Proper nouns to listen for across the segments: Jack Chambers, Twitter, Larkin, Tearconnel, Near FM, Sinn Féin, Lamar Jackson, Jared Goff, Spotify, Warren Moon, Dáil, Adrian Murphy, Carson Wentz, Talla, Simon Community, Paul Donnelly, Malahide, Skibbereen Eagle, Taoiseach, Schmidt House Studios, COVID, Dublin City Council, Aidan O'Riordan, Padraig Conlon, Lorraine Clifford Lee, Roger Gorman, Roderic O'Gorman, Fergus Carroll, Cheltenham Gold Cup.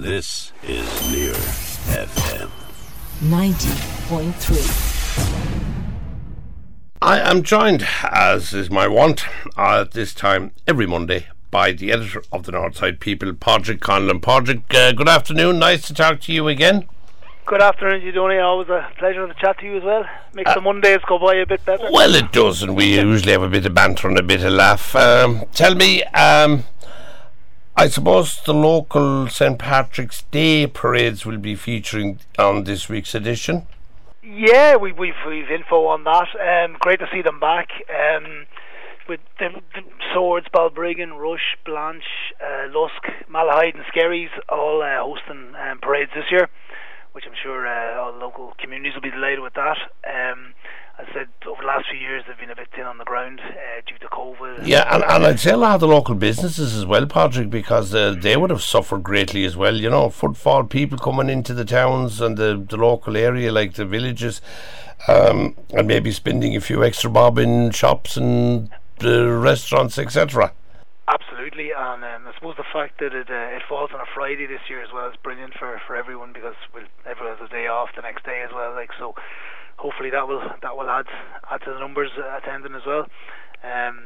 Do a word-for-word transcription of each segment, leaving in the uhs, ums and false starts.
This is Near F M ninety point three. I am joined, as is my wont, uh, at this time every Monday by the editor of the Northside People, Padraig Conlon. Padraig, uh, good afternoon. Nice to talk to you again. Good afternoon, Judoni. Always a pleasure to chat to you as well. Makes uh, the Mondays go by a bit better. Well, it does, and we usually have a bit of banter and a bit of laugh. Um, tell me, um, I suppose the local Saint Patrick's Day parades will be featuring on this week's edition? Yeah, we, we've, we've info on that. Um, great to see them back. Um, with the, the Swords, Balbriggan, Rush, Blanche, uh, Lusk, Malahide and Skerries all uh, hosting um, parades this year, which I'm sure uh, all local communities will be delighted with that. Um, as I said, over the last few years they've been a bit thin on the ground uh, due to COVID. Yeah, and, and I'd say a lot of the local businesses as well, Padraig, because uh, they would have suffered greatly as well. You know, footfall, people coming into the towns and the, the local area, like the villages, um, and maybe spending a few extra bob in shops and uh, restaurants, et cetera. Absolutely, and um, I suppose the fact that it uh, it falls on a Friday this year as well is brilliant for, for everyone, because we'll, everyone has a day off the next day as well. Like so, hopefully that will that will add add to the numbers uh, attending as well. Um,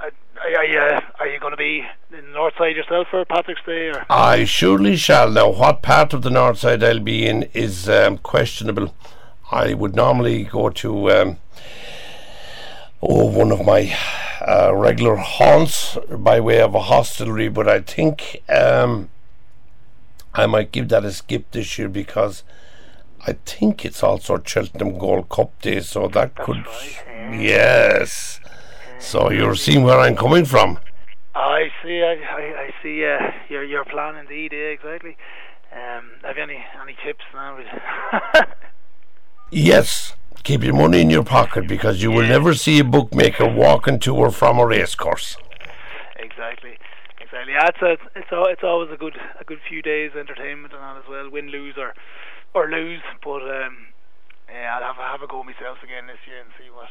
I, I, I, uh, are you going to be in the Northside yourself for Patrick's Day? Or? I surely shall. Now, what part of the Northside I'll be in is um, questionable. I would normally go to um, oh one of my. Uh, regular haunts by way of a hostelry, but I think um, I might give that a skip this year, because I think it's also Cheltenham Gold Cup Day, so that That's could right. Yes, so you're seeing where I'm coming from. I see I, I, I see uh, your, your plan indeed, yeah, exactly. Um, have you any, any tips now? Yes. Keep your money in your pocket, because you will never see a bookmaker walking to or from a racecourse. Exactly, exactly. Yeah, it's, a, it's it's always a good a good few days entertainment and that as well. Win, lose or or lose, but um, yeah, I'll have have a go myself again this year and see what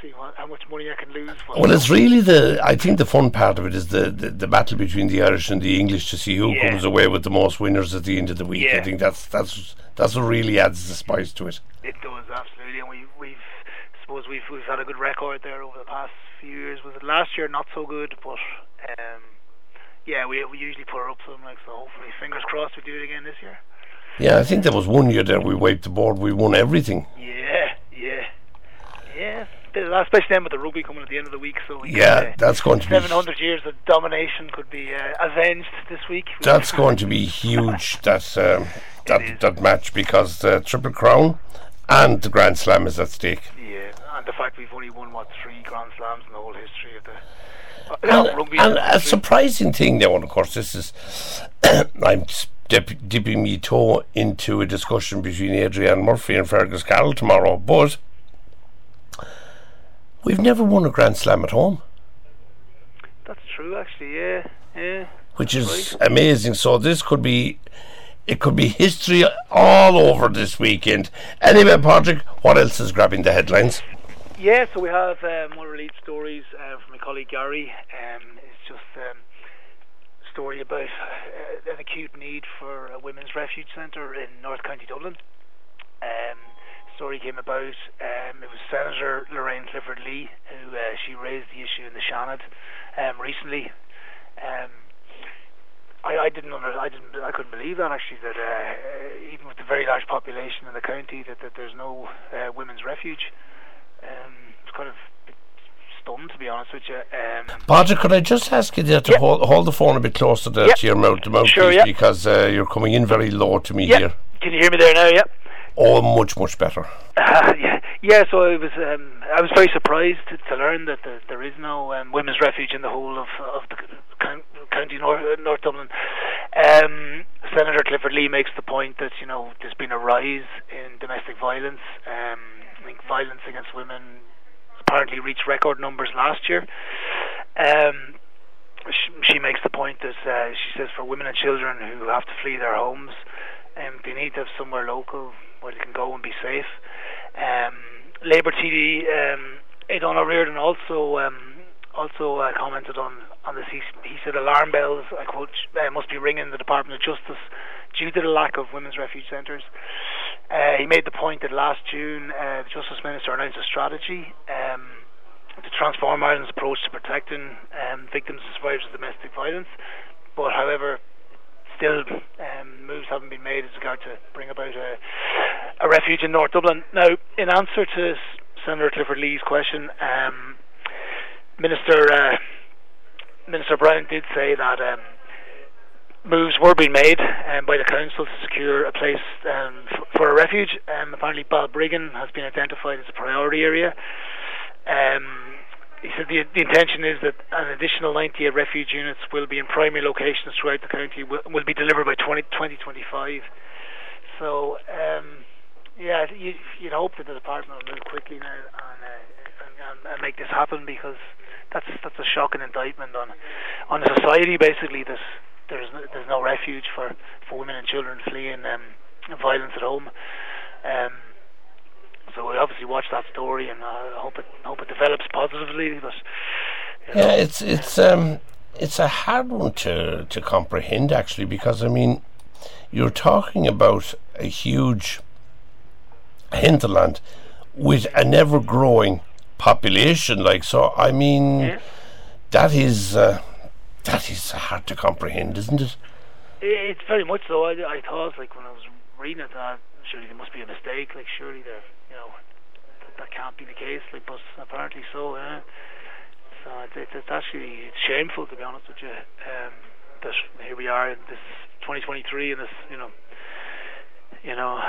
see what how much money I can lose. For. Well, it's really the I think the fun part of it is the, the, the battle between the Irish and the English to see who yeah. comes away with the most winners at the end of the week. Yeah. I think that's that's that's what really adds the spice to it. It does, absolutely, and we, we've suppose we've we've had a good record there over the past few years. Was it last year? Not so good, but um, yeah, we we usually put her up something like so. Hopefully, fingers crossed, we do it again this year. Yeah, I think there was one year there we wiped the board. We won everything. Yeah, yeah, yeah. Especially then with the rugby coming at the end of the week, so we yeah, could, uh, that's going to be seven hundred years of domination could be uh, avenged this week. That's going to be huge. That um, that that match, because the Triple Crown. And the Grand Slam is at stake. Yeah, and the fact we've only won, what, three Grand Slams in the whole history of the... Uh, and rugby and a history. Surprising thing now, and of course this is... I'm dip, dipping my toe into a discussion between Adrian Murphy and Fergus Carroll tomorrow, but we've never won a Grand Slam at home. That's true, actually, yeah. yeah. Which is right. Amazing, so this could be... It could be history all over this weekend. Anyway, Padraig, what else is grabbing the headlines? Yeah, so we have um, one of the lead stories uh, from my colleague Gary. Um, it's just um, a story about uh, an acute need for a women's refuge centre in North County Dublin. Um, story came about. Um, it was Senator Lorraine Clifford Lee who uh, she raised the issue in the Shannon um, recently. Um, I, I didn't under, I didn't I couldn't believe that actually, that uh, even with the very large population in the county that, that there's no uh, women's refuge. Um, it's kind of stunned, to be honest with you. Um, Padraig, could I just ask you there to yep. hold, hold the phone a bit closer to, yep. to your mouth, to mouth sure, please, yep. because uh, you're coming in very low to me yep. here. Can you hear me there now? Yeah. Oh, much much better. Uh, yeah, yeah. So I was um, I was very surprised to, to learn that the, there is no um, women's refuge in the whole of of the. County North, North Dublin. Um, Senator Clifford Lee makes the point that, you know, there's been a rise in domestic violence. Um, I think violence against women apparently reached record numbers last year. Um, she, she makes the point that uh, she says for women and children who have to flee their homes, um, they need to have somewhere local where they can go and be safe. Um, Labour T D um, Aidan O'Riordan also um, also uh, commented on. On this, he, he said alarm bells, I quote, uh, must be ringing in the Department of Justice due to the lack of women's refuge centres. Uh, he made the point that last June uh, the Justice Minister announced a strategy um, to transform Ireland's approach to protecting um, victims and survivors of domestic violence, but however still um, moves haven't been made as regard to bring about a, a refuge in North Dublin. Now, in answer to Senator Clifford Lee's question, um, Minister uh, Minister Brown did say that um, moves were being made um, by the council to secure a place um, f- for a refuge. Um, apparently Balbriggan has been identified as a priority area. Um, he said the, the intention is that an additional ninety refuge units will be in primary locations throughout the county, will, will be delivered by twenty twenty-five. So um, yeah, you, you'd hope that the department will move quickly now and, uh, and, and make this happen, because that's that's a shocking indictment on on a society basically that there's no, there's no refuge for, for women and children fleeing um, violence at home. Um, so we obviously watch that story and I hope it hope it develops positively. But you know. Yeah, it's it's um it's a hard one to to comprehend actually, because I mean you're talking about a huge hinterland with an ever growing population, like so. I mean, yeah. that is uh, that is hard to comprehend, isn't it? It's very much so. I, I thought, like when I was reading it, that surely there must be a mistake. Like surely there, you know, that, that can't be the case. Like, but apparently so. Yeah. So it's, it's actually it's shameful, to be honest with you. Um, but here we are in this twenty twenty-three, and this, you know, you know,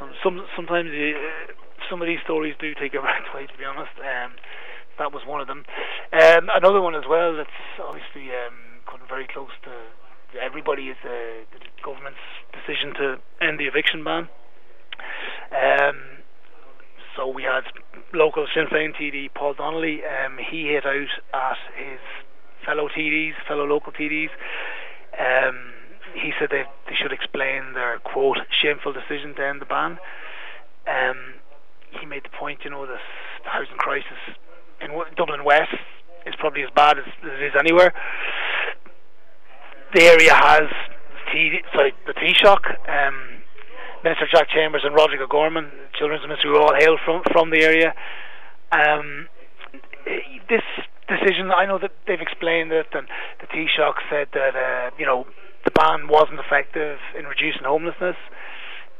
some some sometimes. You, uh, Some of these stories do take a right way, to be honest. Um, that was one of them. Um, another one as well that's obviously um, coming very close to everybody is uh, the government's decision to end the eviction ban. Um, so we had local Sinn Féin T D Paul Donnelly. Um, he hit out at his fellow T Ds, fellow local T Ds. Um, he said they, they should explain their, quote, shameful decision to end the ban. Um, He made the point, you know, this housing crisis in w- Dublin West is probably as bad as, as it is anywhere. The area has tea, sorry, the Taoiseach, um, Minister Jack Chambers and Roderic O'Gorman, Children's Minister, who all hail from from the area. Um, this decision, I know that they've explained it, and the Taoiseach said that, uh, you know, the ban wasn't effective in reducing homelessness.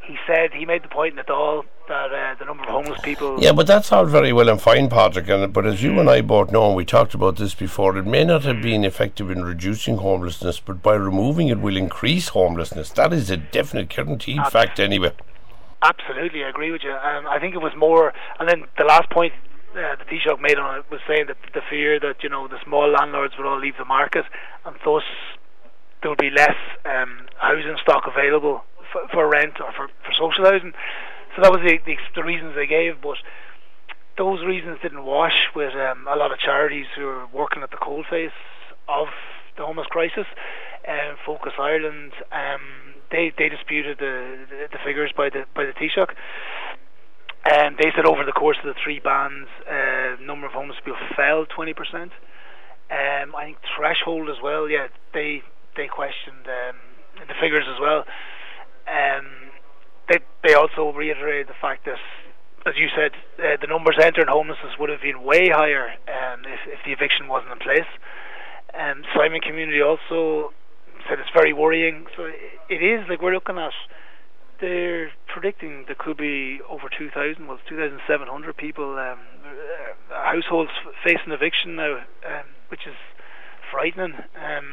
He said, he made the point in the Dáil that uh, the number of homeless people... Yeah, but that's all very well and fine, Patrick, and, but as you and I both know, and we talked about this before, it may not have been effective in reducing homelessness, but by removing it will increase homelessness. That is a definite guaranteed Ab- fact anyway. Absolutely, I agree with you. Um, I think it was more... And then the last point uh, the Taoiseach made on it was saying that the fear that, you know, the small landlords would all leave the market, and thus there would be less um, housing stock available For, for rent or for, for social housing. So that was the, the, the reasons they gave, but those reasons didn't wash with um, a lot of charities who are working at the coalface of the homeless crisis. Um, Focus Ireland, um, they they disputed the, the, the figures by the by the Taoiseach, and they said over the course of the three bans, uh, number of homeless people fell twenty percent. Um, I think threshold as well. Yeah, they they questioned um, the figures as well. Um, they they also reiterated the fact that, as you said, uh, the numbers entering homelessness would have been way higher um, if, if the eviction wasn't in place. Um, Simon Community also said it's very worrying. So it is, like, we're looking at, they're predicting there could be over two thousand, well, two thousand seven hundred people, um, households facing eviction now, um, which is frightening. Um,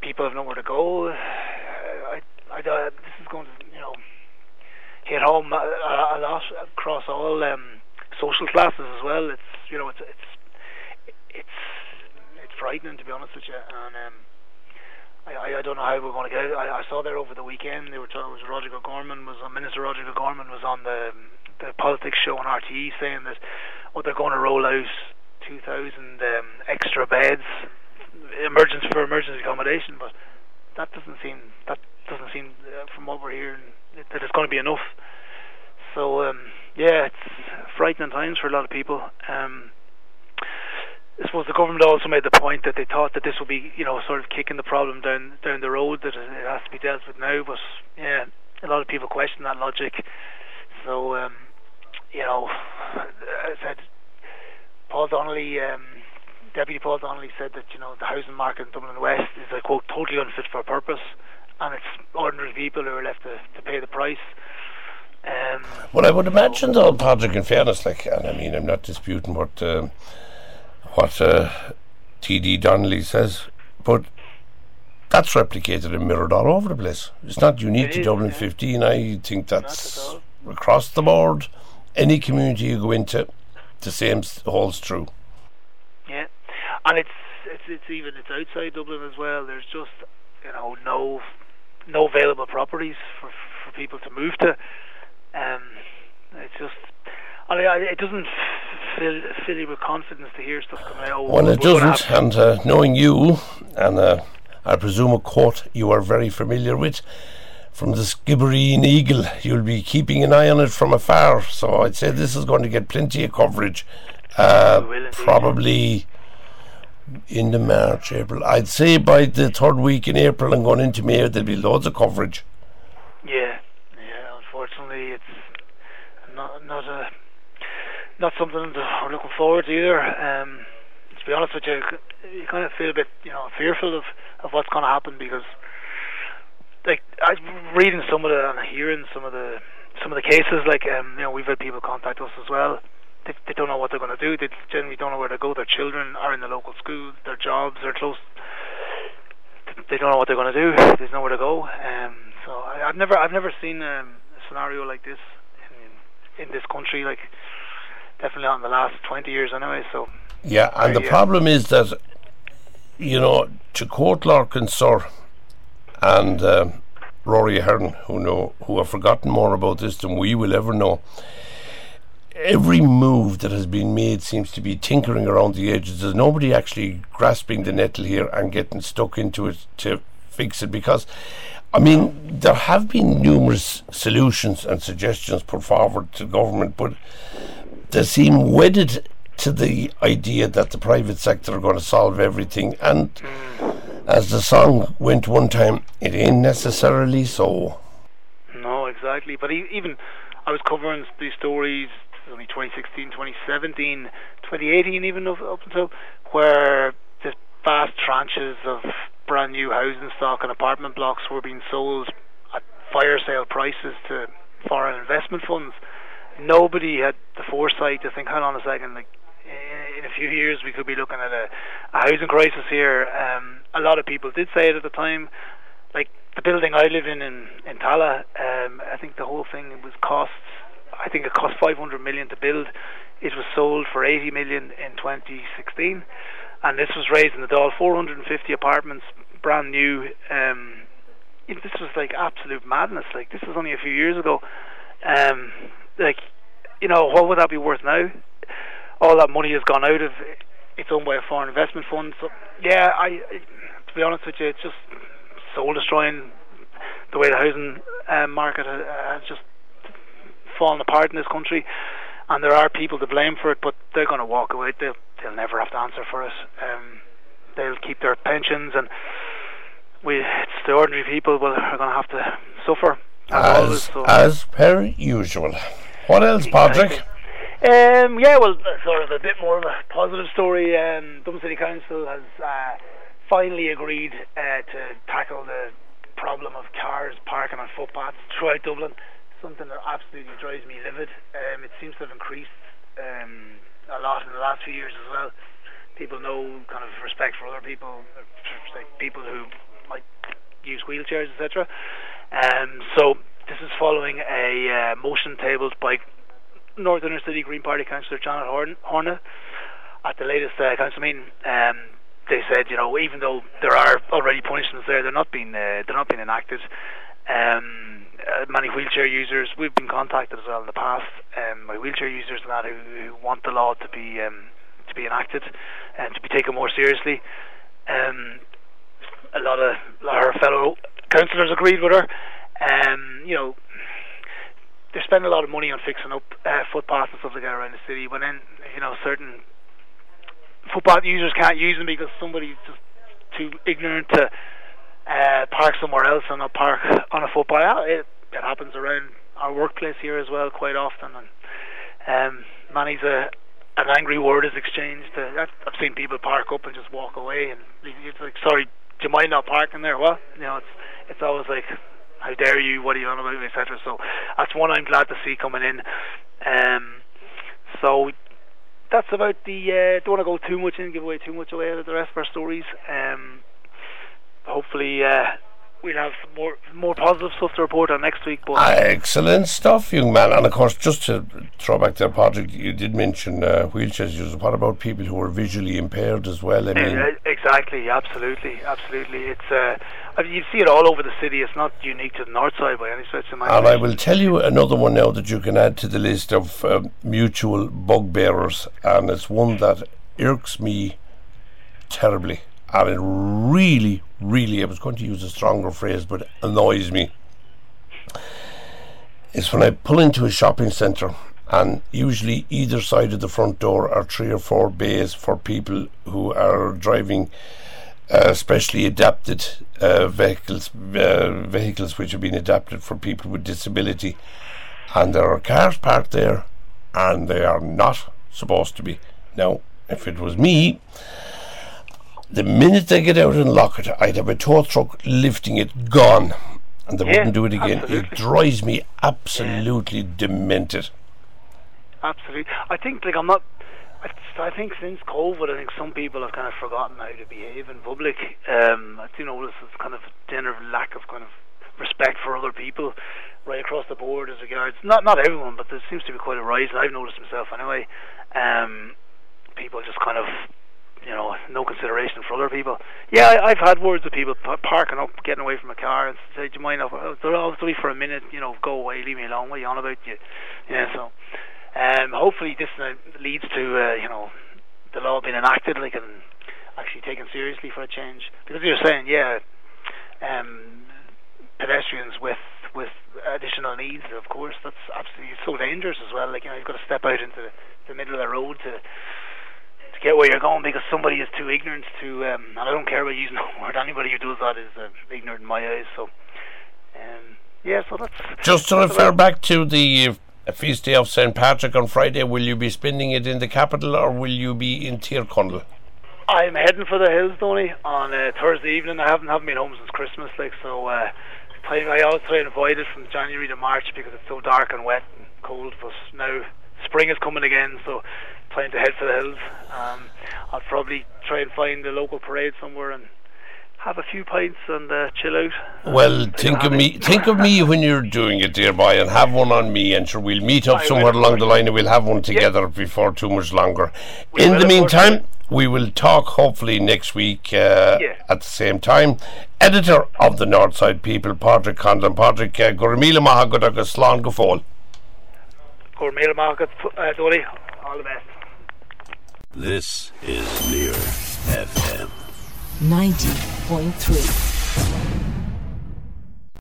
people have nowhere to go. I I, uh, this is going to, you know, hit home a, a lot across all um, social classes as well. It's, you know, it's it's it's it's frightening, to be honest with you. And um, I I don't know how we're going to get out. I, I saw there over the weekend they were talking. Was Roger Gorman was on Minister Roger Gorman was on the the politics show on R T E saying that oh they're going to roll out two thousand um, extra beds emergency for emergency accommodation, but that doesn't seem that. doesn't seem uh, from what we're hearing that it's going to be enough. So um, yeah, it's frightening times for a lot of people. Um, I suppose the government also made the point that they thought that this would be, you know, sort of kicking the problem down down the road, that it has to be dealt with now. But yeah, a lot of people question that logic. So um, you know, I said Paul Donnelly, um, Deputy Paul Donnelly, said that, you know, the housing market in Dublin West is, I quote, totally unfit for purpose, and it's ordinary people who are left to, to pay the price. Um, well, I would imagine though, Padraig, in fairness, like, and I mean, I'm not disputing what. Um, what uh, T D Donnelly says, but that's replicated and mirrored all over the place. It's not unique it to is, Dublin yeah. fifteen. I think that's across the board. Any community you go into, the same holds true. Yeah, and it's it's, it's even it's outside Dublin as well. There's just, you know, no no available properties for, for people to move to. Um, it's just. I mean, it doesn't fill, fill you with confidence to hear stuff coming out. Well, it doesn't, and uh, knowing you, and uh, I presume a court you are very familiar with, from the Skibbereen Eagle, you'll be keeping an eye on it from afar, so I'd say this is going to get plenty of coverage, uh, probably in the March, April. I'd say by the third week in April and going into May, there'll be loads of coverage. Yeah, yeah, unfortunately, it's not, not a... not something that I'm looking forward to either. Um, to be honest with you, you kind of feel a bit, you know, fearful of, of what's going to happen, because, like, I'm reading some of the and hearing some of the some of the cases. Like, um, you know, we've had people contact us as well. They, they don't know what they're going to do. They generally don't know where to go. Their children are in the local schools. Their jobs are close. They don't know what they're going to do. There's nowhere to go. Um, so I, I've never I've never seen um, a scenario like this in, in this country. Like. Definitely not in the last twenty years anyway, so... Yeah, and the yeah. problem is that, you know, to quote Larkin, sir, and uh, Rory Ahern, who know, who have forgotten more about this than we will ever know, every move that has been made seems to be tinkering around the edges. There's nobody actually grasping the nettle here and getting stuck into it to fix it, because... I mean, there have been numerous solutions and suggestions put forward to government, but they seem wedded to the idea that the private sector are going to solve everything. And as the song went one time, it ain't necessarily so. No, exactly. But even I was covering these stories only twenty sixteen, twenty seventeen, twenty eighteen, even up, up until where the vast tranches of brand new housing stock and apartment blocks were being sold at fire sale prices to foreign investment funds. Nobody had the foresight to think, hang on a second, like in a few years we could be looking at a, a housing crisis here. Um, a lot of people did say it at the time. Like the building I live in in, in Talla, um, I think the whole thing was cost, I think it cost five hundred million to build. It was sold for eighty million in twenty sixteen. And this was raised in the Dáil, four hundred fifty apartments, brand new. Um, this was like absolute madness. Like this was only a few years ago. Um, like, you know, what would that be worth now? All that money has gone out of. It's owned by a foreign investment fund. So yeah, I, to be honest with you, it's just soul destroying. The way the housing uh, market has just fallen apart in this country, and there are people to blame for it, but they're going to walk away. They'll They'll never have to answer for us. Um, they'll keep their pensions, and we—it's the ordinary people. Well, are going to have to suffer as as, this, so. as per usual. What else, Padraig? Um, yeah, well, sort of a bit more of a positive story. Um, Dublin City Council has uh, finally agreed uh, to tackle the problem of cars parking on footpaths throughout Dublin. Something that absolutely drives me livid. Um, it seems to have increased. Um, a lot in the last few years as well. People know kind of respect for other people, like people who might use wheelchairs, et cetera. Um, so this is following a uh, motion tabled by North Inner City Green Party Councillor Janet Horner at the latest uh, council meeting. Um, they said, you know, even though there are already punishments there, they're not being uh, they're not being enacted. Um, uh, many wheelchair users, we've been contacted as well in the past um, by wheelchair users and that who, who want the law to be um, to be enacted and to be taken more seriously. Um, a lot of her fellow councillors agreed with her. Um, you know, they spend a lot of money on fixing up uh, footpaths and stuff like that around the city, but then, you know, certain football users can't use them because somebody's just too ignorant to uh, park somewhere else and not park on a football alley. It, it happens around our workplace here as well quite often, and um, many's a an angry word is exchanged. Uh, I've, I've seen people park up and just walk away, and it's like, sorry, do you mind not parking there? What? You know, it's it's always like, how dare you? What are you on about? Etc. So that's one I'm glad to see coming in. Um, so that's about the. Uh, don't want to go too much in, give away too much away out of the rest of our stories. Um, hopefully. Uh, We'll have some more, more positive stuff to report on next week. But excellent stuff, young man. And of course, just to throw back to the project, you did mention uh, wheelchairs users. What about people who are visually impaired as well? I mean, uh, exactly, absolutely, absolutely. It's uh, I mean, you see it all over the city. It's not unique to the north side by any stretch of my. And I will tell you another one now that you can add to the list of um, mutual bugbearers, and it's one that irks me terribly. I mean, really, really, I was going to use a stronger phrase, but it annoys me. It's when I pull into a shopping centre, and usually either side of the front door are three or four bays for people who are driving uh, specially adapted uh, vehicles, uh, vehicles which have been adapted for people with disability. And there are cars parked there, and they are not supposed to be. Now, if it was me, the minute they get out and lock it, I'd have a tow truck lifting it, gone, and they yeah, wouldn't do it again. Absolutely. It drives me absolutely yeah. demented. Absolutely. I think, like, I'm not. I think since COVID, I think some people have kind of forgotten how to behave in public. Um, I do notice this kind of general lack of kind of respect for other people right across the board as regards not not everyone, but there seems to be quite a rise. I've noticed myself anyway. Um, people just kind of. You know, no consideration for other people. Yeah, I, I've had words with people p- parking up, getting away from a car, and say, "Do you mind? I'll stay for a minute. You know, go away, leave me alone. What are you on about?" You, yeah. So, um, hopefully, this uh, leads to uh, you know, the law being enacted, like, and actually taken seriously for a change. Because you're saying, yeah, um, pedestrians with with additional needs, of course, that's absolutely so dangerous as well. Like, you know, you've got to step out into the, the middle of the road to. to get where you're going, because somebody is too ignorant to um, and I don't care about using the word, anybody who does that is uh, ignorant in my eyes. So um, yeah so that's just to that's refer back to the uh, feast day of Saint Patrick on Friday. Will you be spending it in the capital, or will you be in Tearconnel? I'm heading for the hills, Donny, on uh, Thursday evening. I haven't haven't been home since Christmas, like, so uh, I always try and avoid it from January to March because it's so dark and wet and cold. But now spring is coming again, so plan to head for the hills. Um, I'll probably try and find the local parade somewhere and have a few pints and uh, chill out. Well, think of me, think of me when you're doing it, dear boy, and have one on me. And sure, we'll meet up I somewhere along the line, and we'll have one together yep. before too much longer. We In the meantime, course. we will talk hopefully next week uh, yeah. at the same time. Editor of the Northside People, Padraig Conlon. Padraig, uh, Gormila Mahagodak Aslan Gofol. Gormila Mahagodak Dolly. All the best. This is Near F M ninety point three.